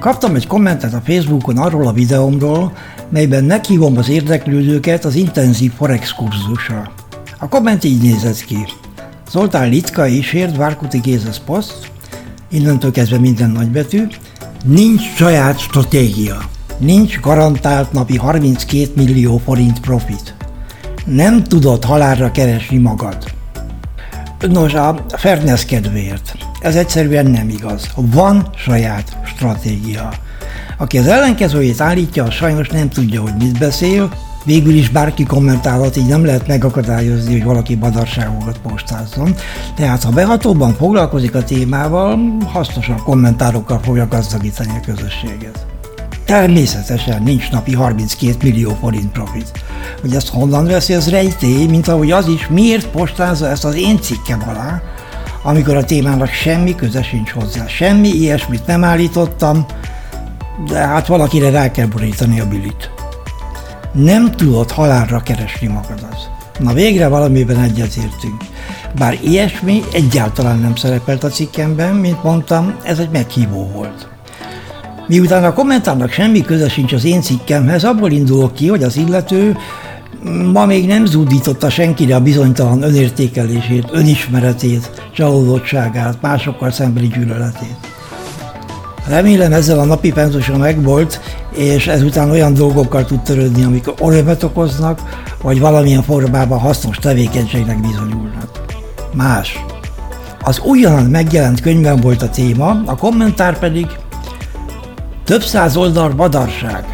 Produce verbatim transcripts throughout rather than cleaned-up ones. Kaptam egy kommentet a Facebookon arról a videómról, melyben meghívom az érdeklődőket az intenzív forex kurzusra. A komment így nézett ki. Zoltán Littka és ért Várkuti Gézes poszt, innentől kezdve minden nagybetű, nincs saját stratégia, nincs garantált napi harminckét millió forint profit, nem tudod halálra keresni magad. Nos, a fairness kedvéért, ez egyszerűen nem igaz. Van saját stratégia. Aki az ellenkezőjét állítja, az sajnos nem tudja, hogy mit beszél, végül is bárki kommentálhat, így nem lehet megakadályozni, hogy valaki badarságokat postázzon. Tehát ha behatóban foglalkozik a témával, hasznosabb kommentárokkal fogja gazdagítani a közösséget. Természetesen nincs napi harminckét millió forint profit. Hogy ezt honnan veszi, ez rejtély, mint ahogy az is, miért postázza ezt az én cikkem alá, amikor a témának semmi köze sincs hozzá. Semmi ilyesmit nem állítottam, de hát valakire rá kell borítani a bilit. Nem tudod halálra keresni magadat. Na végre valamiben egyetértünk. Bár ilyesmi egyáltalán nem szerepelt a cikkemben, mint mondtam, ez egy meghívó volt. Miután a kommentárnak semmi köze sincs az én cikkemhez, abból indulok ki, hogy az illető ma még nem zúdította senkire a bizonytalan önértékelését, önismeretét, csalódottságát, másokkal szembeni gyűlöletét. Remélem ezzel a napi penzusa megvolt, és ezután olyan dolgokkal tud törődni, amik örömet okoznak, vagy valamilyen formában hasznos tevékenységnek bizonyulnak. Más. Az újonnan megjelent könyvben volt a téma, a kommentár pedig több száz oldal badarság.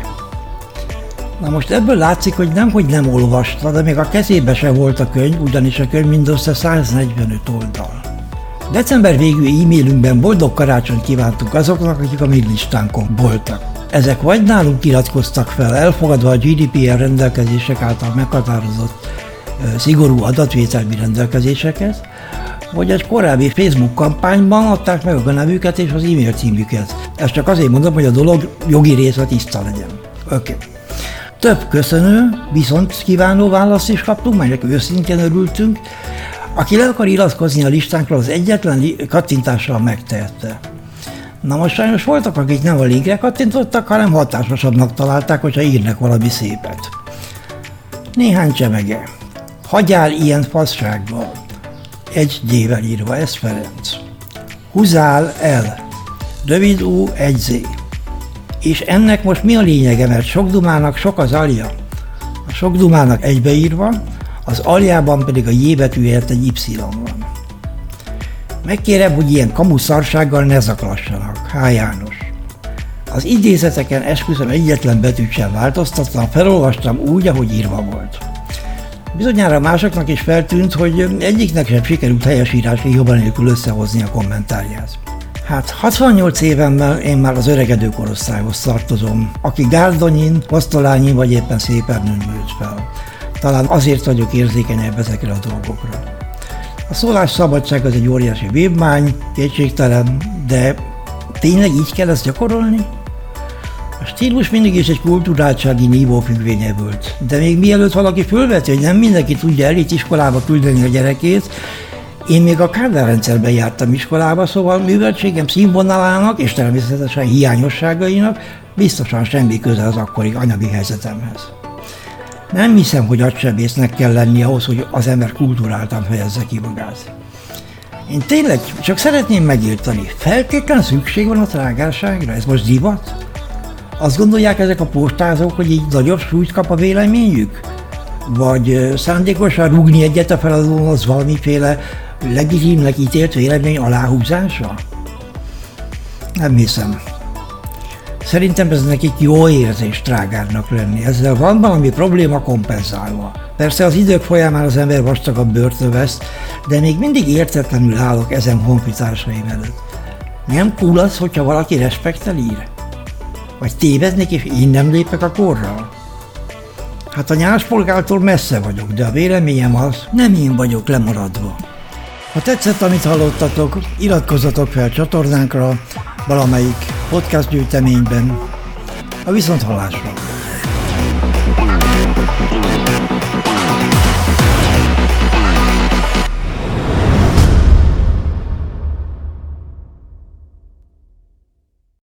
Na most ebből látszik, hogy nem, hogy nem olvasta, de még a kezébe se volt a könyv, ugyanis a könyv mindössze száznegyvenöt oldal. December végül e-mailünkben boldog karácsonyt kívántunk azoknak, akik a mi listánkon voltak. Ezek vagy nálunk iratkoztak fel, elfogadva a gé dé pé er rendelkezések által meghatározott szigorú adatvételmi rendelkezéseket, vagy egy korábbi Facebook kampányban adták meg a nevüket és az e-mail címüket. Ezt csak azért mondom, hogy a dolog jogi része tiszta legyen. Oké. Okay. Több köszönő, viszont kívánó választ is kaptunk, melynek őszintén örültünk. Aki le akar iratkozni a listánkra, az egyetlen kattintással megtehette. Na most sajnos voltak, akik nem a linkre kattintottak, hanem hatásosabbnak találták, hogyha írnak valami szépet. Néhány csemege. Hagyjál ilyen fassággal. Egy D-vel írva, ez Ferenc. Húzál el. Rövid ú, egy Z. És ennek most mi a lényege, mert sok dumának sok az alja. A sok dumának egybeírva, az aljában pedig a J betű helyett egy Y van. Megkérem, hogy ilyen kamu szarsággal ne zaklassanak. Há, János. Az idézeteken esküszöm egyetlen betűt sem változtattam, felolvastam úgy, ahogy írva volt. Bizonyára másoknak is feltűnt, hogy egyiknek sem sikerült helyesírási hiba nélkül összehozni a kommentárját. Hát hatvannyolc évemmel én már az öregedő korosztályhoz tartozom, aki Gárdonyin, Posztolányin vagy éppen Szépernőn nőtt fel. Talán azért vagyok érzékenyebb ezekre a dolgokra. A szólásszabadság az egy óriási vívmány, kétségtelen, de tényleg így kell ezt gyakorolni? A stílus mindig is egy kulturáltsági nívó függvénye volt, de még mielőtt valaki fölveti, hogy nem mindenki tudja elitiskolába küldeni a gyerekét, én még a kádárrendszerben jártam iskolába, szóval műveltségem színvonalának és természetesen hiányosságainak biztosan semmi köze az akkori anyagi helyzetemhez. Nem hiszem, hogy agysebésznek kell lenni ahhoz, hogy az ember kulturáltan fejezze ki magát. Én tényleg csak szeretném megérteni, feltétlen szükség van a trágárságra? Ez most divat? Azt gondolják ezek a postázók, hogy így nagyobb súlyt kap a véleményük? Vagy szándékosan rúgni egyet a feladón az valamiféle legitimnek ítélt vélemény aláhúzása? Nem hiszem. Szerintem ez nekik jó érzés trágárnak lenni, ezzel van valami probléma kompenzálva. Persze az idők folyamán az ember vastagabb bőrt vesz, de még mindig értetlenül állok ezen honfitársaim előtt. Nem cool az, hogyha valaki respekttel ír? Vagy tévednék és én nem lépek a korral? Hát a nyáspolgártól messze vagyok, de a véleményem az, nem én vagyok lemaradva. Ha tetszett, amit hallottatok, iratkozzatok fel csatornánkra, valamelyik podcast gyűjteményben, a viszonthallásra.